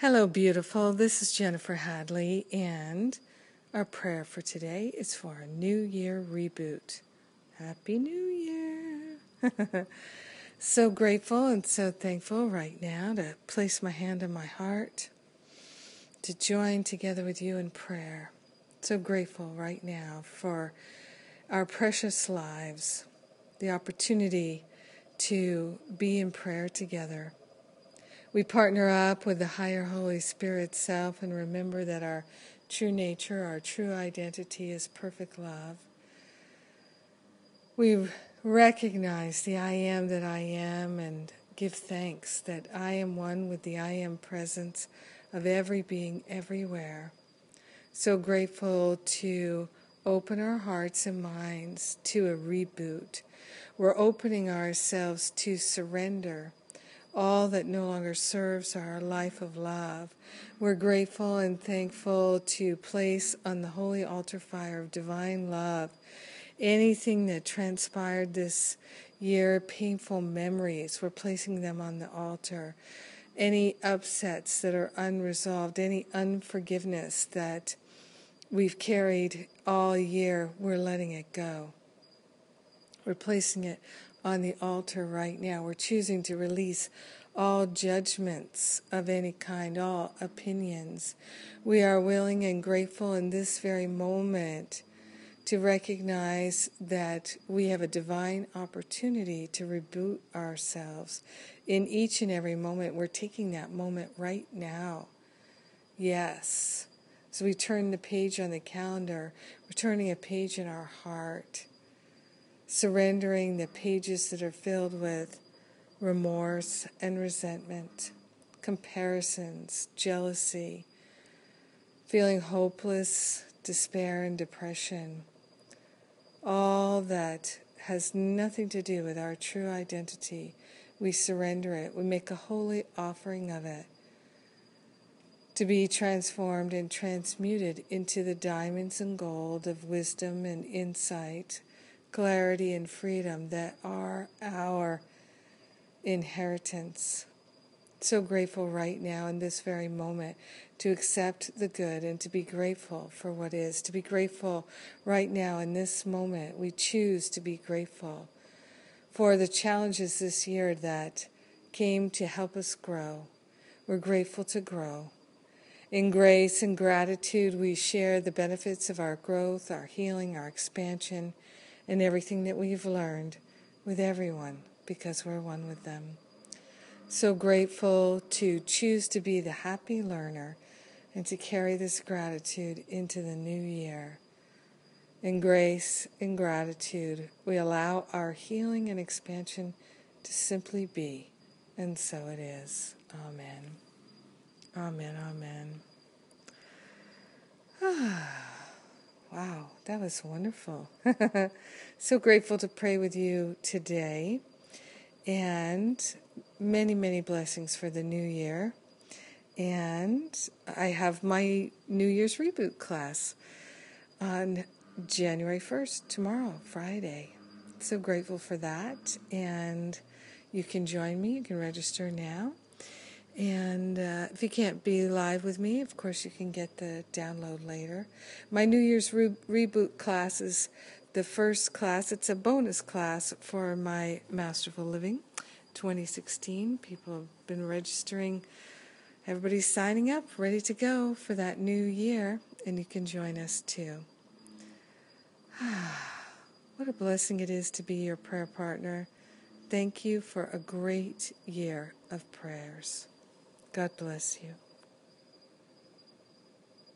Hello, beautiful. This is Jennifer Hadley, and our prayer for today is for a new year reboot. Happy New Year! So grateful and so thankful right now to place my hand on my heart, to join together with you in prayer. So grateful right now for our precious lives, the opportunity to be in prayer together. We partner up with the higher Holy Spirit self and remember that our true nature, our true identity is perfect love. We recognize the I am that I am and give thanks that I am one with the I am presence of every being everywhere. So grateful to open our hearts and minds to a reboot. We're opening ourselves to surrender all that no longer serves our life of love. We're grateful and thankful to place on the holy altar fire of divine love anything that transpired this year, painful memories. We're placing them on the altar. Any upsets that are unresolved, any unforgiveness that we've carried all year, we're letting it go. We're placing it on the altar right now. We're choosing to release all judgments of any kind, all opinions. We are willing and grateful in this very moment to recognize that we have a divine opportunity to reboot ourselves. In each and every moment, we're taking that moment right now. Yes. So we turn the page on the calendar. We're turning a page in our heart. Surrendering the pages that are filled with remorse and resentment, comparisons, jealousy, feeling hopeless, despair and depression, all that has nothing to do with our true identity. We surrender it. We make a holy offering of it to be transformed and transmuted into the diamonds and gold of wisdom and insight, clarity and freedom that are our inheritance. So grateful right now in this very moment to accept the good and to be grateful for what is. To be grateful right now in this moment. We choose to be grateful for the challenges this year that came to help us grow. We're grateful to grow. In grace and gratitude, we share the benefits of our growth, our healing, our expansion, and everything that we've learned with everyone because we're one with them. So grateful to choose to be the happy learner and to carry this gratitude into the new year. In grace and gratitude, we allow our healing and expansion to simply be, and so it is. Amen. Amen, amen. Wow, that was wonderful. So grateful to pray with you today. And many, many blessings for the new year. And I have my New Year's Reboot class on January 1st, tomorrow, Friday. So grateful for that. And you can join me. You can register now. And if you can't be live with me, of course, you can get the download later. My New Year's Reboot class is the first class. It's a bonus class for my Masterful Living 2016. People have been registering. Everybody's signing up, ready to go for that new year. And you can join us too. What a blessing it is to be your prayer partner. Thank you for a great year of prayers. God bless you.